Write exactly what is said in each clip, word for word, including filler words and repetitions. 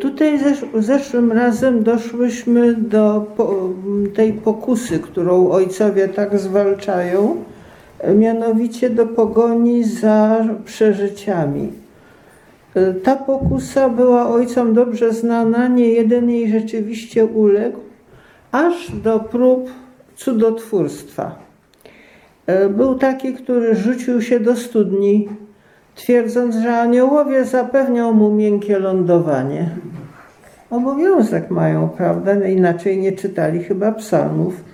Tutaj zesz zeszłym razem doszłyśmy do po tej pokusy, którą ojcowie tak zwalczają, mianowicie do pogoni za przeżyciami. Ta pokusa była ojcom dobrze znana, nie jeden jej rzeczywiście uległ, aż do prób cudotwórstwa. Był taki, który rzucił się do studni, twierdząc, że aniołowie zapewnią mu miękkie lądowanie. Obowiązek mają, prawda? Inaczej nie czytali chyba psalmów.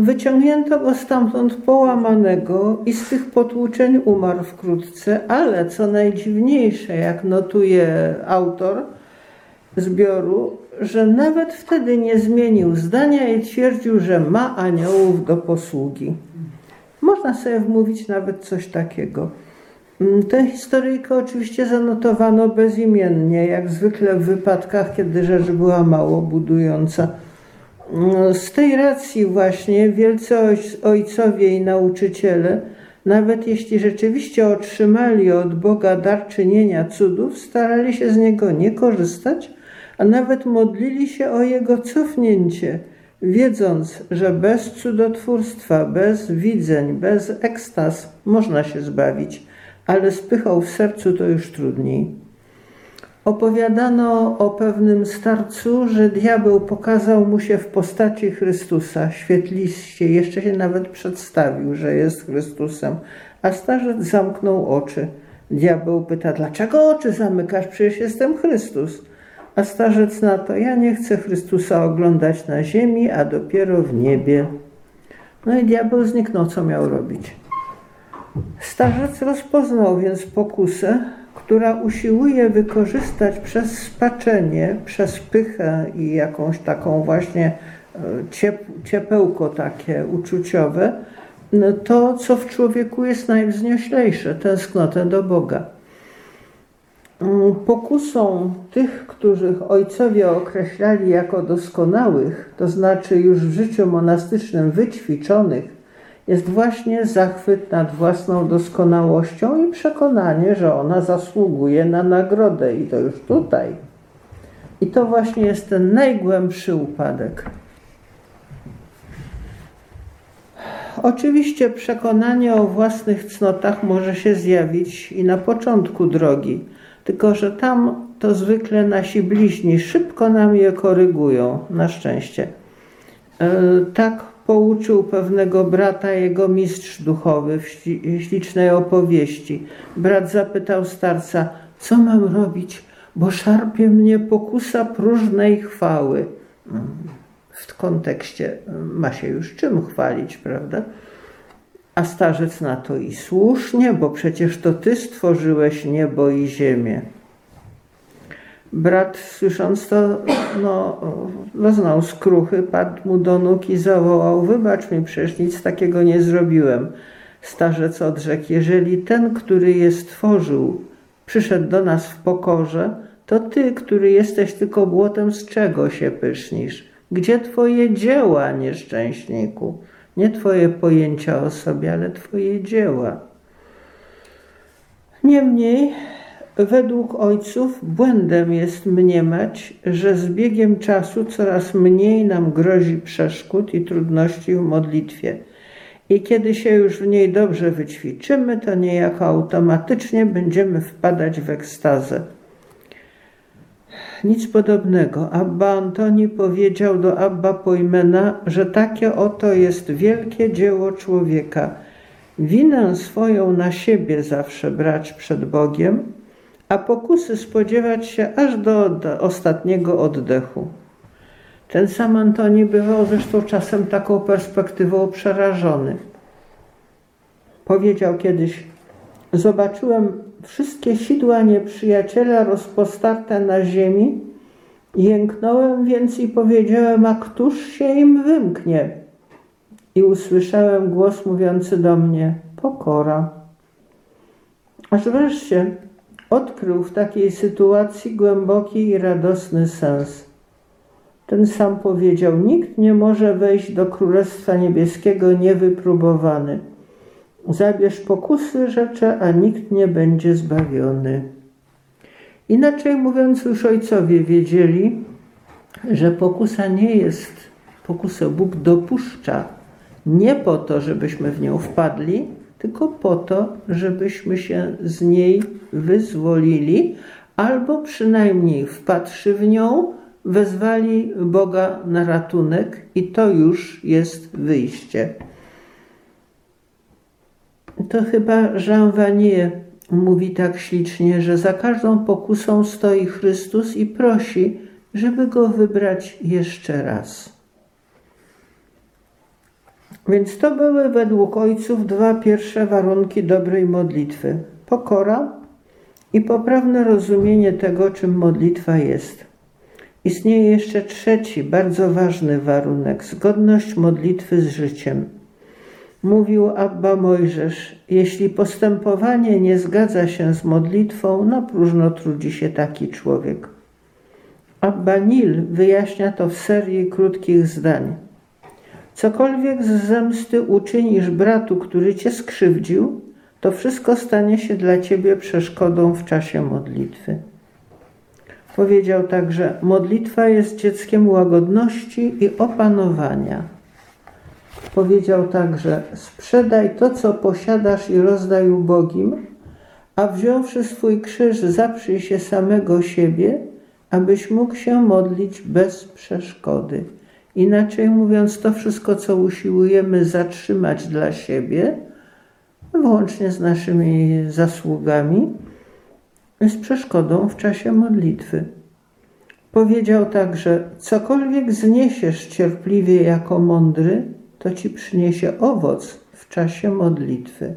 Wyciągnięto go stamtąd połamanego i z tych potłuczeń umarł wkrótce, ale co najdziwniejsze, jak notuje autor zbioru, że nawet wtedy nie zmienił zdania i twierdził, że ma aniołów do posługi. Można sobie wmówić nawet coś takiego. Tę historyjkę oczywiście zanotowano bezimiennie, jak zwykle w wypadkach, kiedy rzecz była mało budująca. Z tej racji właśnie wielcy ojcowie i nauczyciele, nawet jeśli rzeczywiście otrzymali od Boga dar czynienia cudów, starali się z niego nie korzystać, a nawet modlili się o jego cofnięcie, wiedząc, że bez cudotwórstwa, bez widzeń, bez ekstaz można się zbawić, ale spychał w sercu to już trudniej. Opowiadano o pewnym starcu, że diabeł pokazał mu się w postaci Chrystusa, świetliście, jeszcze się nawet przedstawił, że jest Chrystusem, a starzec zamknął oczy. Diabeł pyta, dlaczego oczy zamykasz, przecież jestem Chrystus. A starzec na to, ja nie chcę Chrystusa oglądać na ziemi, a dopiero w niebie. No i diabeł zniknął, co miał robić. Starzec rozpoznał więc pokusę, która usiłuje wykorzystać przez spaczenie, przez pychę i jakąś taką właśnie ciep ciepełko takie uczuciowe, to, co w człowieku jest najwznioślejsze, tęsknotę do Boga. Pokusą tych, których ojcowie określali jako doskonałych, to znaczy już w życiu monastycznym wyćwiczonych, jest właśnie zachwyt nad własną doskonałością i przekonanie, że ona zasługuje na nagrodę i to już tutaj. I to właśnie jest ten najgłębszy upadek. Oczywiście przekonanie o własnych cnotach może się zjawić i na początku drogi, tylko że tam to zwykle nasi bliźni szybko nam je korygują, na szczęście. Yy, tak pouczył pewnego brata jego mistrz duchowy w ślicznej opowieści. Brat zapytał starca, co mam robić, bo szarpie mnie pokusa próżnej chwały. W kontekście ma się już czym chwalić, prawda? A starzec na to i słusznie, bo przecież to ty stworzyłeś niebo i ziemię. Brat, słysząc to, no, doznał skruchy, padł mu do nóg i zawołał, wybacz mi, przecież nic takiego nie zrobiłem. Starzec odrzekł, jeżeli ten, który je stworzył, przyszedł do nas w pokorze, to ty, który jesteś tylko błotem, z czego się pysznisz? Gdzie twoje dzieła, nieszczęśniku? Nie twoje pojęcia o sobie, ale twoje dzieła. Niemniej, według ojców błędem jest mniemać, że z biegiem czasu coraz mniej nam grozi przeszkód i trudności w modlitwie. I kiedy się już w niej dobrze wyćwiczymy, to niejako automatycznie będziemy wpadać w ekstazę. Nic podobnego. Abba Antoni powiedział do Abba Pojmena, że takie oto jest wielkie dzieło człowieka. Winę swoją na siebie zawsze brać przed Bogiem, a pokusy spodziewać się aż do ostatniego oddechu. Ten sam Antoni bywał zresztą czasem taką perspektywą przerażony. Powiedział kiedyś, zobaczyłem wszystkie sidła nieprzyjaciela rozpostarte na ziemi, jęknąłem więc i powiedziałem, a któż się im wymknie? I usłyszałem głos mówiący do mnie, pokora. Aż wreszcie odkrył w takiej sytuacji głęboki i radosny sens. Ten sam powiedział, nikt nie może wejść do Królestwa Niebieskiego niewypróbowany. Zabierz pokusy, rzecze, a nikt nie będzie zbawiony. Inaczej mówiąc, już ojcowie wiedzieli, że pokusa nie jest, pokusę Bóg dopuszcza nie po to, żebyśmy w nią wpadli, tylko po to, żebyśmy się z niej wyzwolili, albo przynajmniej wpadłszy w nią, wezwali Boga na ratunek i to już jest wyjście. To chyba Jean Vanier mówi tak ślicznie, że za każdą pokusą stoi Chrystus i prosi, żeby Go wybrać jeszcze raz. Więc to były według ojców dwa pierwsze warunki dobrej modlitwy. Pokora i poprawne rozumienie tego, czym modlitwa jest. Istnieje jeszcze trzeci, bardzo ważny warunek. Zgodność modlitwy z życiem. Mówił Abba Mojżesz, jeśli postępowanie nie zgadza się z modlitwą, na próżno trudzi się taki człowiek. Abba Nil wyjaśnia to w serii krótkich zdań. Cokolwiek z zemsty uczynisz bratu, który cię skrzywdził, to wszystko stanie się dla ciebie przeszkodą w czasie modlitwy. Powiedział także, modlitwa jest dzieckiem łagodności i opanowania. Powiedział także, sprzedaj to, co posiadasz i rozdaj ubogim, a wziąwszy swój krzyż, zaprzyj się samego siebie, abyś mógł się modlić bez przeszkody. Inaczej mówiąc, to wszystko, co usiłujemy zatrzymać dla siebie, wyłącznie z naszymi zasługami, jest przeszkodą w czasie modlitwy. Powiedział także, cokolwiek zniesiesz cierpliwie jako mądry, to ci przyniesie owoc w czasie modlitwy.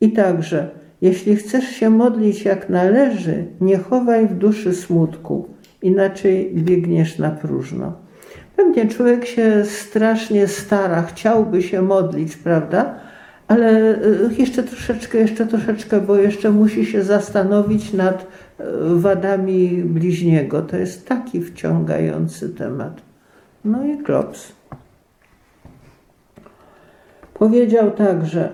I także, jeśli chcesz się modlić jak należy, nie chowaj w duszy smutku, inaczej biegniesz na próżno. Pewnie człowiek się strasznie stara, chciałby się modlić, prawda? Ale jeszcze troszeczkę, jeszcze troszeczkę, bo jeszcze musi się zastanowić nad wadami bliźniego. To jest taki wciągający temat. No i klops. Powiedział także,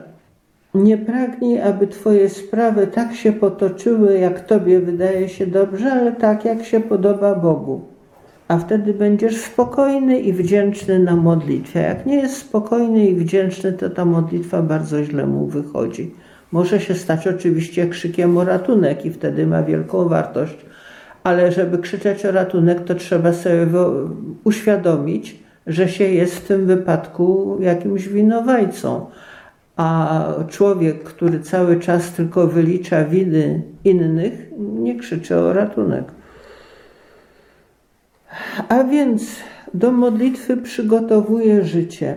nie pragnij, aby twoje sprawy tak się potoczyły, jak tobie wydaje się dobrze, ale tak, jak się podoba Bogu. A wtedy będziesz spokojny i wdzięczny na modlitwie. Jak nie jest spokojny i wdzięczny, to ta modlitwa bardzo źle mu wychodzi. Może się stać oczywiście krzykiem o ratunek i wtedy ma wielką wartość, ale żeby krzyczeć o ratunek, to trzeba sobie uświadomić, że się jest w tym wypadku jakimś winowajcą. A człowiek, który cały czas tylko wylicza winy innych, nie krzyczy o ratunek. A więc do modlitwy przygotowuje życie,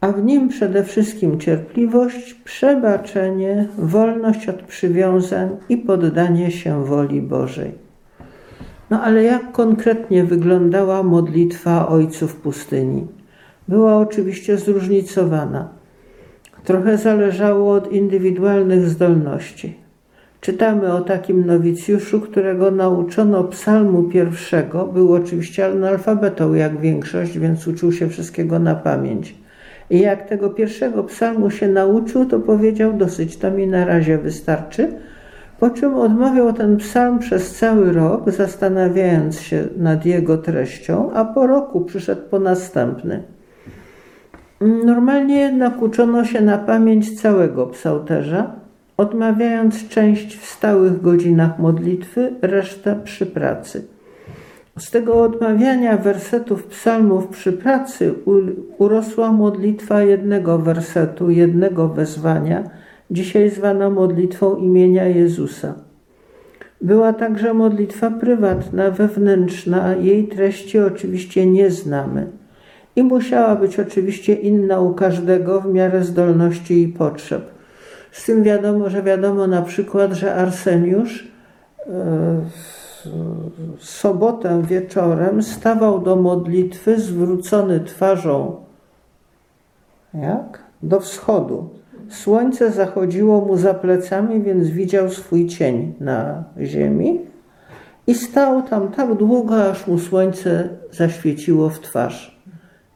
a w nim przede wszystkim cierpliwość, przebaczenie, wolność od przywiązań i poddanie się woli Bożej. No ale jak konkretnie wyglądała modlitwa ojców pustyni? Była oczywiście zróżnicowana. Trochę zależało od indywidualnych zdolności. Czytamy o takim nowicjuszu, którego nauczono psalmu pierwszego. Był oczywiście analfabetą jak większość, więc uczył się wszystkiego na pamięć. I jak tego pierwszego psalmu się nauczył, to powiedział dosyć, to mi na razie wystarczy. Po czym odmawiał ten psalm przez cały rok, zastanawiając się nad jego treścią, a po roku przyszedł po następny. Normalnie jednak uczono się na pamięć całego psałterza, odmawiając część w stałych godzinach modlitwy, resztę przy pracy. Z tego odmawiania wersetów psalmów przy pracy urosła modlitwa jednego wersetu, jednego wezwania, dzisiaj zwana modlitwą imienia Jezusa. Była także modlitwa prywatna, wewnętrzna, jej treści oczywiście nie znamy. I musiała być oczywiście inna u każdego w miarę zdolności i potrzeb. Z tym wiadomo, że wiadomo na przykład, że Arseniusz w sobotę wieczorem stawał do modlitwy zwrócony twarzą jak? Do wschodu. Słońce zachodziło mu za plecami, więc widział swój cień na ziemi i stał tam tak długo, aż mu słońce zaświeciło w twarz.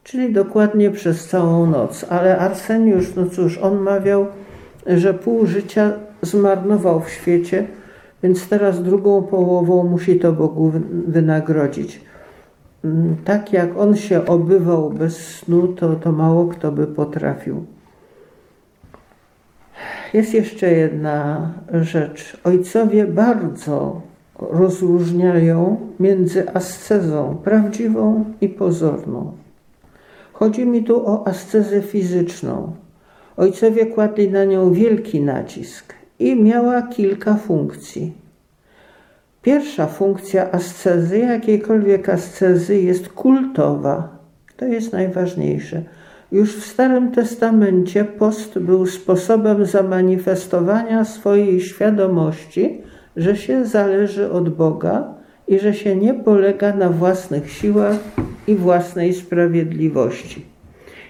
Czyli dokładnie przez całą noc. Ale Arseniusz, no cóż, on mawiał, że pół życia zmarnował w świecie, więc teraz drugą połową musi to Bogu wynagrodzić. Tak jak on się obywał bez snu, to, to mało kto by potrafił. Jest jeszcze jedna rzecz. Ojcowie bardzo rozróżniają między ascezą prawdziwą i pozorną. Chodzi mi tu o ascezę fizyczną. Ojcowie kładli na nią wielki nacisk i miała kilka funkcji. Pierwsza funkcja ascezy, jakiejkolwiek ascezy, jest kultowa. To jest najważniejsze. Już w Starym Testamencie post był sposobem zamanifestowania swojej świadomości, że się zależy od Boga i że się nie polega na własnych siłach i własnej sprawiedliwości.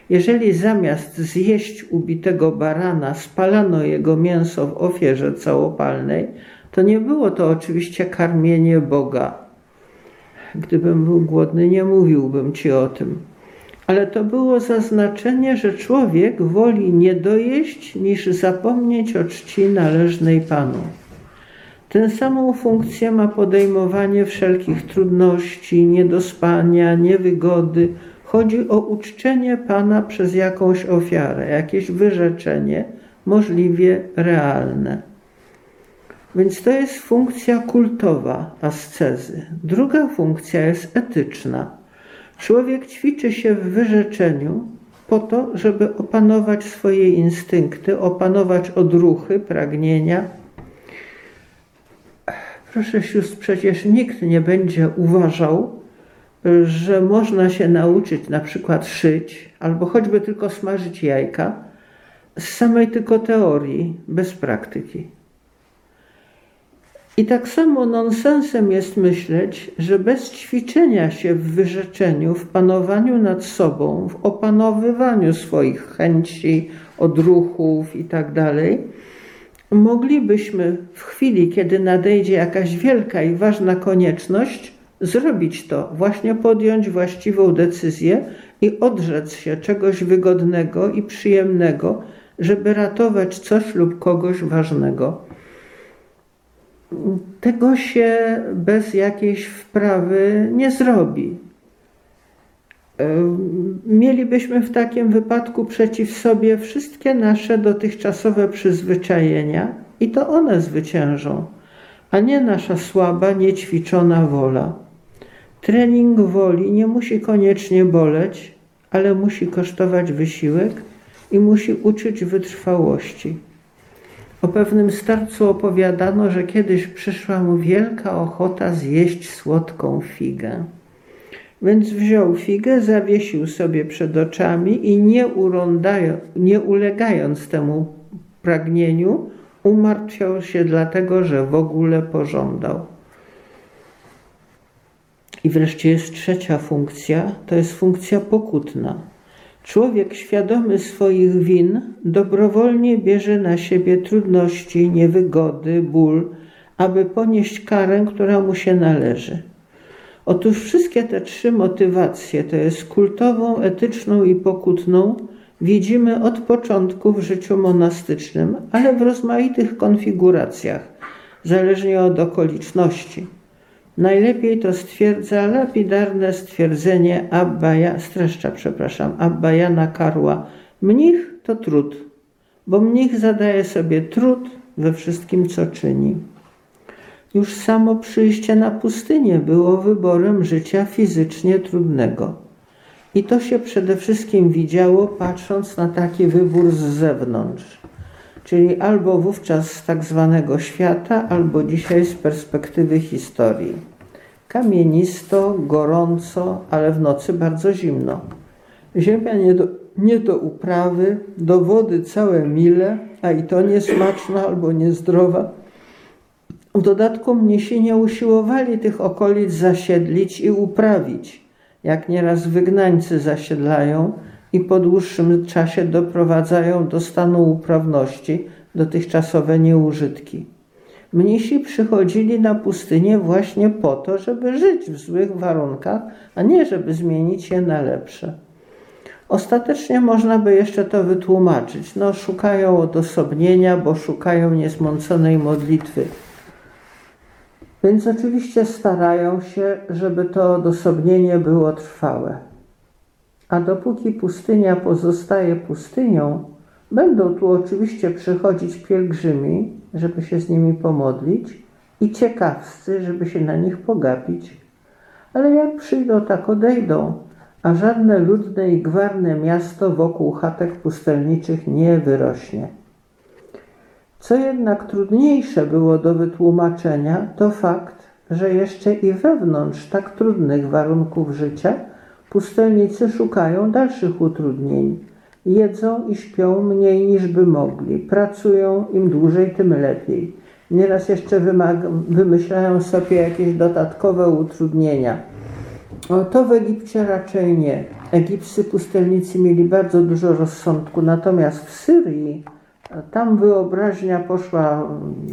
Jeżeli zamiast zjeść ubitego barana spalano jego mięso w ofierze całopalnej, to nie było to oczywiście karmienie Boga. Gdybym był głodny, nie mówiłbym ci o tym. Ale to było zaznaczenie, że człowiek woli nie dojeść, niż zapomnieć o czci należnej Panu. Tę samą funkcję ma podejmowanie wszelkich trudności, niedospania, niewygody. Chodzi o uczczenie Pana przez jakąś ofiarę, jakieś wyrzeczenie, możliwie realne. Więc to jest funkcja kultowa ascezy. Druga funkcja jest etyczna. Człowiek ćwiczy się w wyrzeczeniu po to, żeby opanować swoje instynkty, opanować odruchy, pragnienia. Proszę sióstr, przecież nikt nie będzie uważał, że można się nauczyć na przykład szyć albo choćby tylko smażyć jajka z samej tylko teorii, bez praktyki. I tak samo nonsensem jest myśleć, że bez ćwiczenia się w wyrzeczeniu, w panowaniu nad sobą, w opanowywaniu swoich chęci, odruchów itd. moglibyśmy w chwili, kiedy nadejdzie jakaś wielka i ważna konieczność, zrobić to, właśnie podjąć właściwą decyzję i odrzec się czegoś wygodnego i przyjemnego, żeby ratować coś lub kogoś ważnego. Tego się bez jakiejś wprawy nie zrobi. Mielibyśmy w takim wypadku przeciw sobie wszystkie nasze dotychczasowe przyzwyczajenia i to one zwyciężą, a nie nasza słaba, niećwiczona wola. Trening woli nie musi koniecznie boleć, ale musi kosztować wysiłek i musi uczyć wytrwałości. O pewnym starcu opowiadano, że kiedyś przyszła mu wielka ochota zjeść słodką figę. Więc wziął figę, zawiesił sobie przed oczami i nie, nie ulegając temu pragnieniu, umartwiał się dlatego, że w ogóle pożądał. I wreszcie jest trzecia funkcja, to jest funkcja pokutna. Człowiek świadomy swoich win dobrowolnie bierze na siebie trudności, niewygody, ból, aby ponieść karę, która mu się należy. Otóż wszystkie te trzy motywacje, to jest kultową, etyczną i pokutną, widzimy od początku w życiu monastycznym, ale w rozmaitych konfiguracjach, zależnie od okoliczności. Najlepiej to stwierdza lapidarne stwierdzenie Abba, streszcza, przepraszam, Abba Jana Karła. Mnich to trud, bo mnich zadaje sobie trud we wszystkim, co czyni. Już samo przyjście na pustynię było wyborem życia fizycznie trudnego. I to się przede wszystkim widziało, patrząc na taki wybór z zewnątrz. Czyli albo wówczas z tak zwanego świata, albo dzisiaj z perspektywy historii. Kamienisto, gorąco, ale w nocy bardzo zimno. Ziemia nie do, nie do uprawy, do wody całe mile, a i to niesmaczna albo niezdrowa. W dodatku mnisi nie usiłowali tych okolic zasiedlić i uprawić, jak nieraz wygnańcy zasiedlają i po dłuższym czasie doprowadzają do stanu uprawności dotychczasowe nieużytki. Mnisi przychodzili na pustynię właśnie po to, żeby żyć w złych warunkach, a nie żeby zmienić je na lepsze. Ostatecznie można by jeszcze to wytłumaczyć. No, szukają odosobnienia, bo szukają niezmąconej modlitwy. Więc oczywiście starają się, żeby to odosobnienie było trwałe. A dopóki pustynia pozostaje pustynią, będą tu oczywiście przychodzić pielgrzymi, żeby się z nimi pomodlić, i ciekawscy, żeby się na nich pogapić. Ale jak przyjdą, tak odejdą, a żadne ludne i gwarne miasto wokół chatek pustelniczych nie wyrośnie. Co jednak trudniejsze było do wytłumaczenia, to fakt, że jeszcze i wewnątrz tak trudnych warunków życia pustelnicy szukają dalszych utrudnień. Jedzą i śpią mniej niż by mogli, pracują im dłużej, tym lepiej. Nieraz jeszcze wymyślają sobie jakieś dodatkowe utrudnienia. O, to w Egipcie raczej nie. Egipscy pustelnicy mieli bardzo dużo rozsądku, natomiast w Syrii tam wyobraźnia poszła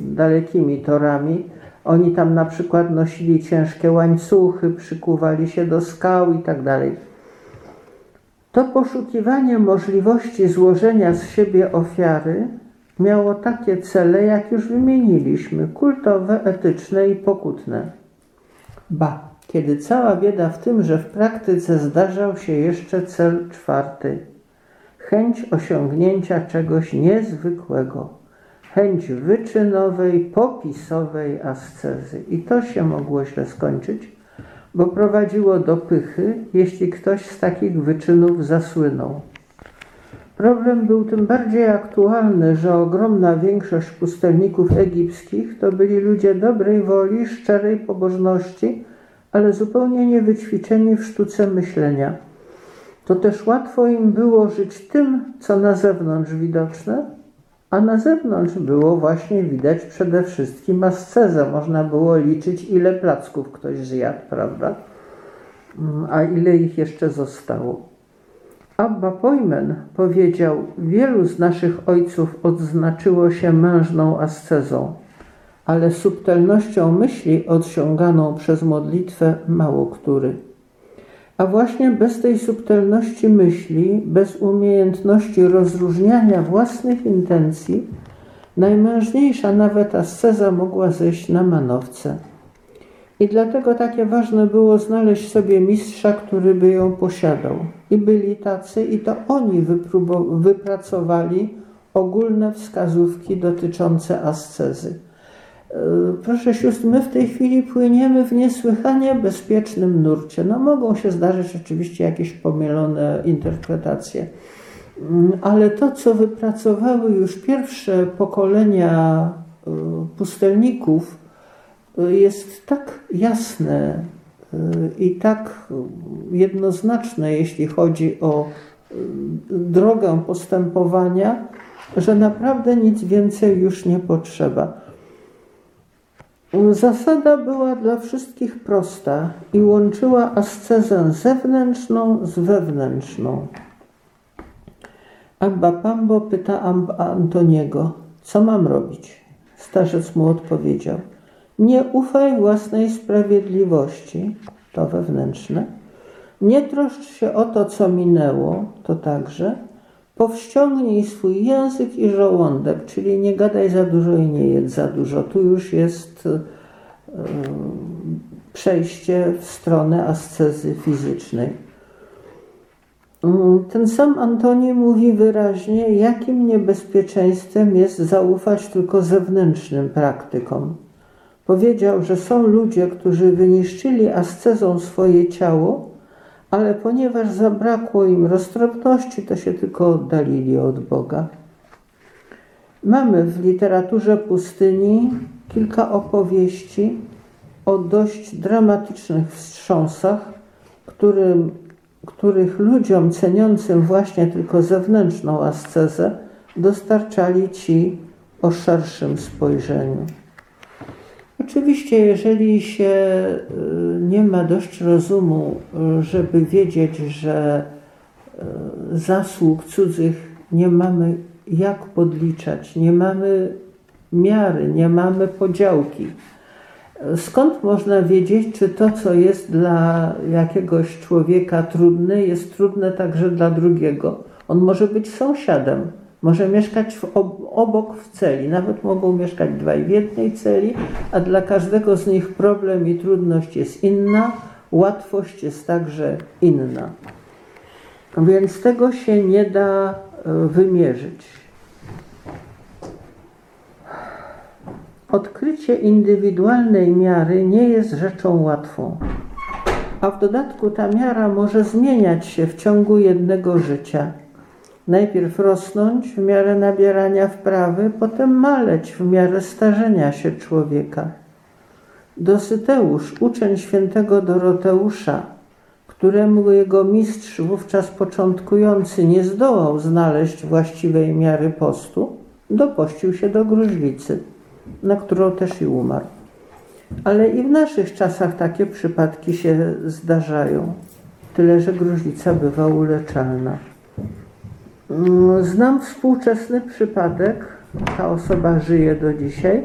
dalekimi torami. Oni tam na przykład nosili ciężkie łańcuchy, przykuwali się do skał i tak dalej. To poszukiwanie możliwości złożenia z siebie ofiary miało takie cele, jak już wymieniliśmy, kultowe, etyczne i pokutne. Ba, kiedy cała bieda w tym, że w praktyce zdarzał się jeszcze cel czwarty. Chęć osiągnięcia czegoś niezwykłego, chęć wyczynowej, popisowej ascezy. I to się mogło źle skończyć, bo prowadziło do pychy, jeśli ktoś z takich wyczynów zasłynął. Problem był tym bardziej aktualny, że ogromna większość pustelników egipskich to byli ludzie dobrej woli, szczerej pobożności, ale zupełnie niewyćwiczeni w sztuce myślenia. To też łatwo im było żyć tym, co na zewnątrz widoczne, a na zewnątrz było właśnie widać przede wszystkim ascezę. Można było liczyć, ile placków ktoś zjadł, prawda? A ile ich jeszcze zostało. Abba Pojmen powiedział, wielu z naszych ojców odznaczyło się mężną ascezą, ale subtelnością myśli osiąganą przez modlitwę mało który. A właśnie bez tej subtelności myśli, bez umiejętności rozróżniania własnych intencji, najmężniejsza nawet asceza mogła zejść na manowce. I dlatego takie ważne było znaleźć sobie mistrza, który by ją posiadał. I byli tacy, i to oni wyprób- wypracowali ogólne wskazówki dotyczące ascezy. Proszę sióstr, my w tej chwili płyniemy w niesłychanie bezpiecznym nurcie. No mogą się zdarzyć oczywiście jakieś pomylone interpretacje, ale to, co wypracowały już pierwsze pokolenia pustelników, jest tak jasne i tak jednoznaczne, jeśli chodzi o drogę postępowania, że naprawdę nic więcej już nie potrzeba. Zasada była dla wszystkich prosta i łączyła ascezę zewnętrzną z wewnętrzną. Abba Pambo pyta Abba Antoniego, co mam robić? Starzec mu odpowiedział, nie ufaj własnej sprawiedliwości, to wewnętrzne, nie troszcz się o to, co minęło, to także, powściągnij swój język i żołądek, czyli nie gadaj za dużo i nie jedz za dużo. Tu już jest yy, przejście w stronę ascezy fizycznej. Yy, ten sam Antoni mówi wyraźnie, jakim niebezpieczeństwem jest zaufać tylko zewnętrznym praktykom. Powiedział, że są ludzie, którzy wyniszczyli ascezą swoje ciało, ale ponieważ zabrakło im roztropności, to się tylko oddalili od Boga. Mamy w literaturze pustyni kilka opowieści o dość dramatycznych wstrząsach, którym, których ludziom ceniącym właśnie tylko zewnętrzną ascezę dostarczali ci o szerszym spojrzeniu. Oczywiście, jeżeli się nie ma dość rozumu, żeby wiedzieć, że zasług cudzych nie mamy jak podliczać, nie mamy miary, nie mamy podziałki, skąd można wiedzieć, czy to, co jest dla jakiegoś człowieka trudne, jest trudne także dla drugiego? On może być sąsiadem, może mieszkać w ob obok w celi, nawet mogą mieszkać dwaj w jednej celi, a dla każdego z nich problem i trudność jest inna, łatwość jest także inna. Więc tego się nie da wymierzyć. Odkrycie indywidualnej miary nie jest rzeczą łatwą, a w dodatku ta miara może zmieniać się w ciągu jednego życia. Najpierw rosnąć w miarę nabierania wprawy, potem maleć w miarę starzenia się człowieka. Dosyteusz, uczeń świętego Doroteusza, któremu jego mistrz, wówczas początkujący, nie zdołał znaleźć właściwej miary postu, dopościł się do gruźlicy, na którą też i umarł. Ale i w naszych czasach takie przypadki się zdarzają, tyle że gruźlica bywa uleczalna. Znam współczesny przypadek, ta osoba żyje do dzisiaj,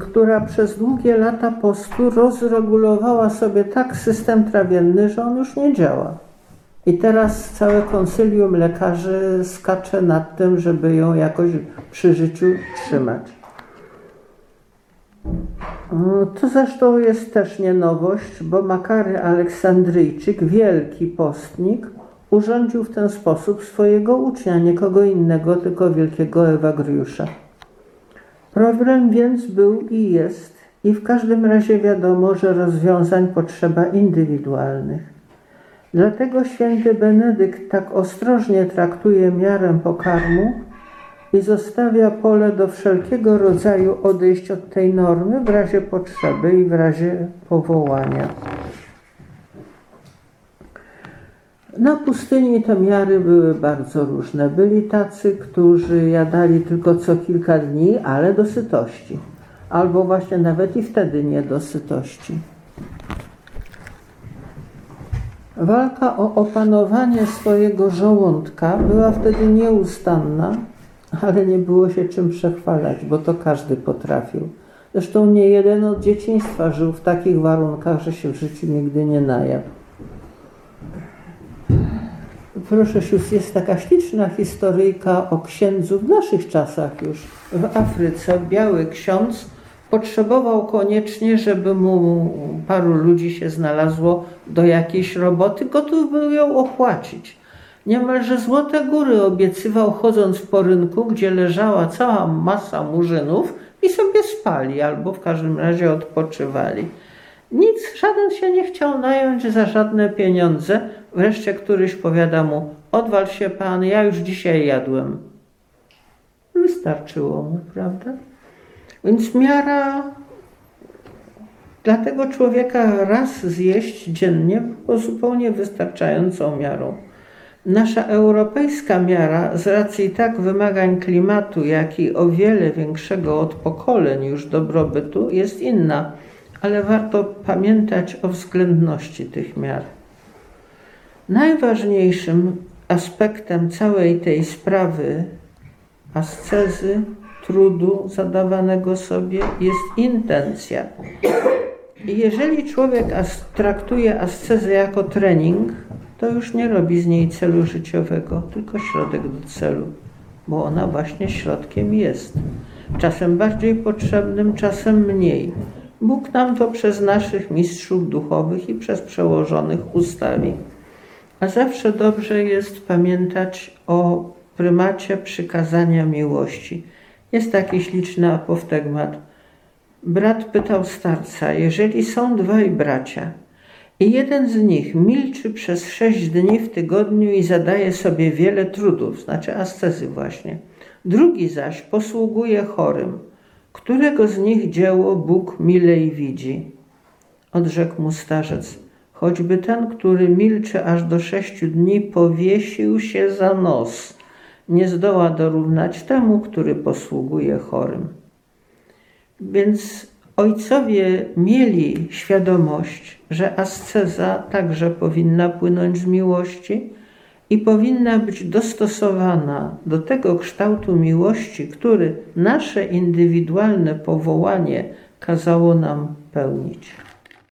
która przez długie lata postu rozregulowała sobie tak system trawienny, że on już nie działa. I teraz całe konsylium lekarzy skacze nad tym, żeby ją jakoś przy życiu trzymać. To zresztą jest też nie nowość, bo Makary Aleksandryjczyk, wielki postnik, urządził w ten sposób swojego ucznia, nikogo innego, tylko wielkiego Ewagriusza. Problem więc był i jest, i w każdym razie wiadomo, że rozwiązań potrzeba indywidualnych. Dlatego święty Benedykt tak ostrożnie traktuje miarę pokarmu i zostawia pole do wszelkiego rodzaju odejść od tej normy w razie potrzeby i w razie powołania. Na pustyni te miary były bardzo różne. Byli tacy, którzy jadali tylko co kilka dni, ale do sytości. Albo właśnie nawet i wtedy nie do sytości. Walka o opanowanie swojego żołądka była wtedy nieustanna, ale nie było się czym przechwalać, bo to każdy potrafił. Zresztą nie jeden od dzieciństwa żył w takich warunkach, że się w życiu nigdy nie najadł. Proszę sióstr, jest taka śliczna historyjka o księdzu w naszych czasach już. W Afryce biały ksiądz potrzebował koniecznie, żeby mu paru ludzi się znalazło do jakiejś roboty, gotów był ją opłacić. Niemalże złote góry obiecywał, chodząc po rynku, gdzie leżała cała masa murzynów i sobie spali, albo w każdym razie odpoczywali. Nic, żaden się nie chciał nająć za żadne pieniądze. Wreszcie któryś powiada mu: odwal się pan, ja już dzisiaj jadłem. Wystarczyło mu, prawda? Więc miara dla tego człowieka raz zjeść dziennie było zupełnie wystarczającą miarą. Nasza europejska miara, z racji tak wymagań klimatu, jak i o wiele większego od pokoleń już dobrobytu, jest inna. Ale warto pamiętać o względności tych miar. Najważniejszym aspektem całej tej sprawy ascezy, trudu zadawanego sobie, jest intencja. I jeżeli człowiek as- traktuje ascezę jako trening, to już nie robi z niej celu życiowego, tylko środek do celu, bo ona właśnie środkiem jest. Czasem bardziej potrzebnym, czasem mniej. Bóg nam to przez naszych mistrzów duchowych i przez przełożonych ustali. A zawsze dobrze jest pamiętać o prymacie przykazania miłości. Jest taki śliczny apoftegmat. Brat pytał starca: jeżeli są dwaj bracia i jeden z nich milczy przez sześć dni w tygodniu i zadaje sobie wiele trudów, znaczy ascezy właśnie, drugi zaś posługuje chorym, którego z nich dzieło Bóg milej widzi? Odrzekł mu starzec: choćby ten, który milczy aż do sześciu dni, powiesił się za nos, nie zdoła dorównać temu, który posługuje chorym. Więc ojcowie mieli świadomość, że asceza także powinna płynąć z miłości i powinna być dostosowana do tego kształtu miłości, który nasze indywidualne powołanie kazało nam pełnić.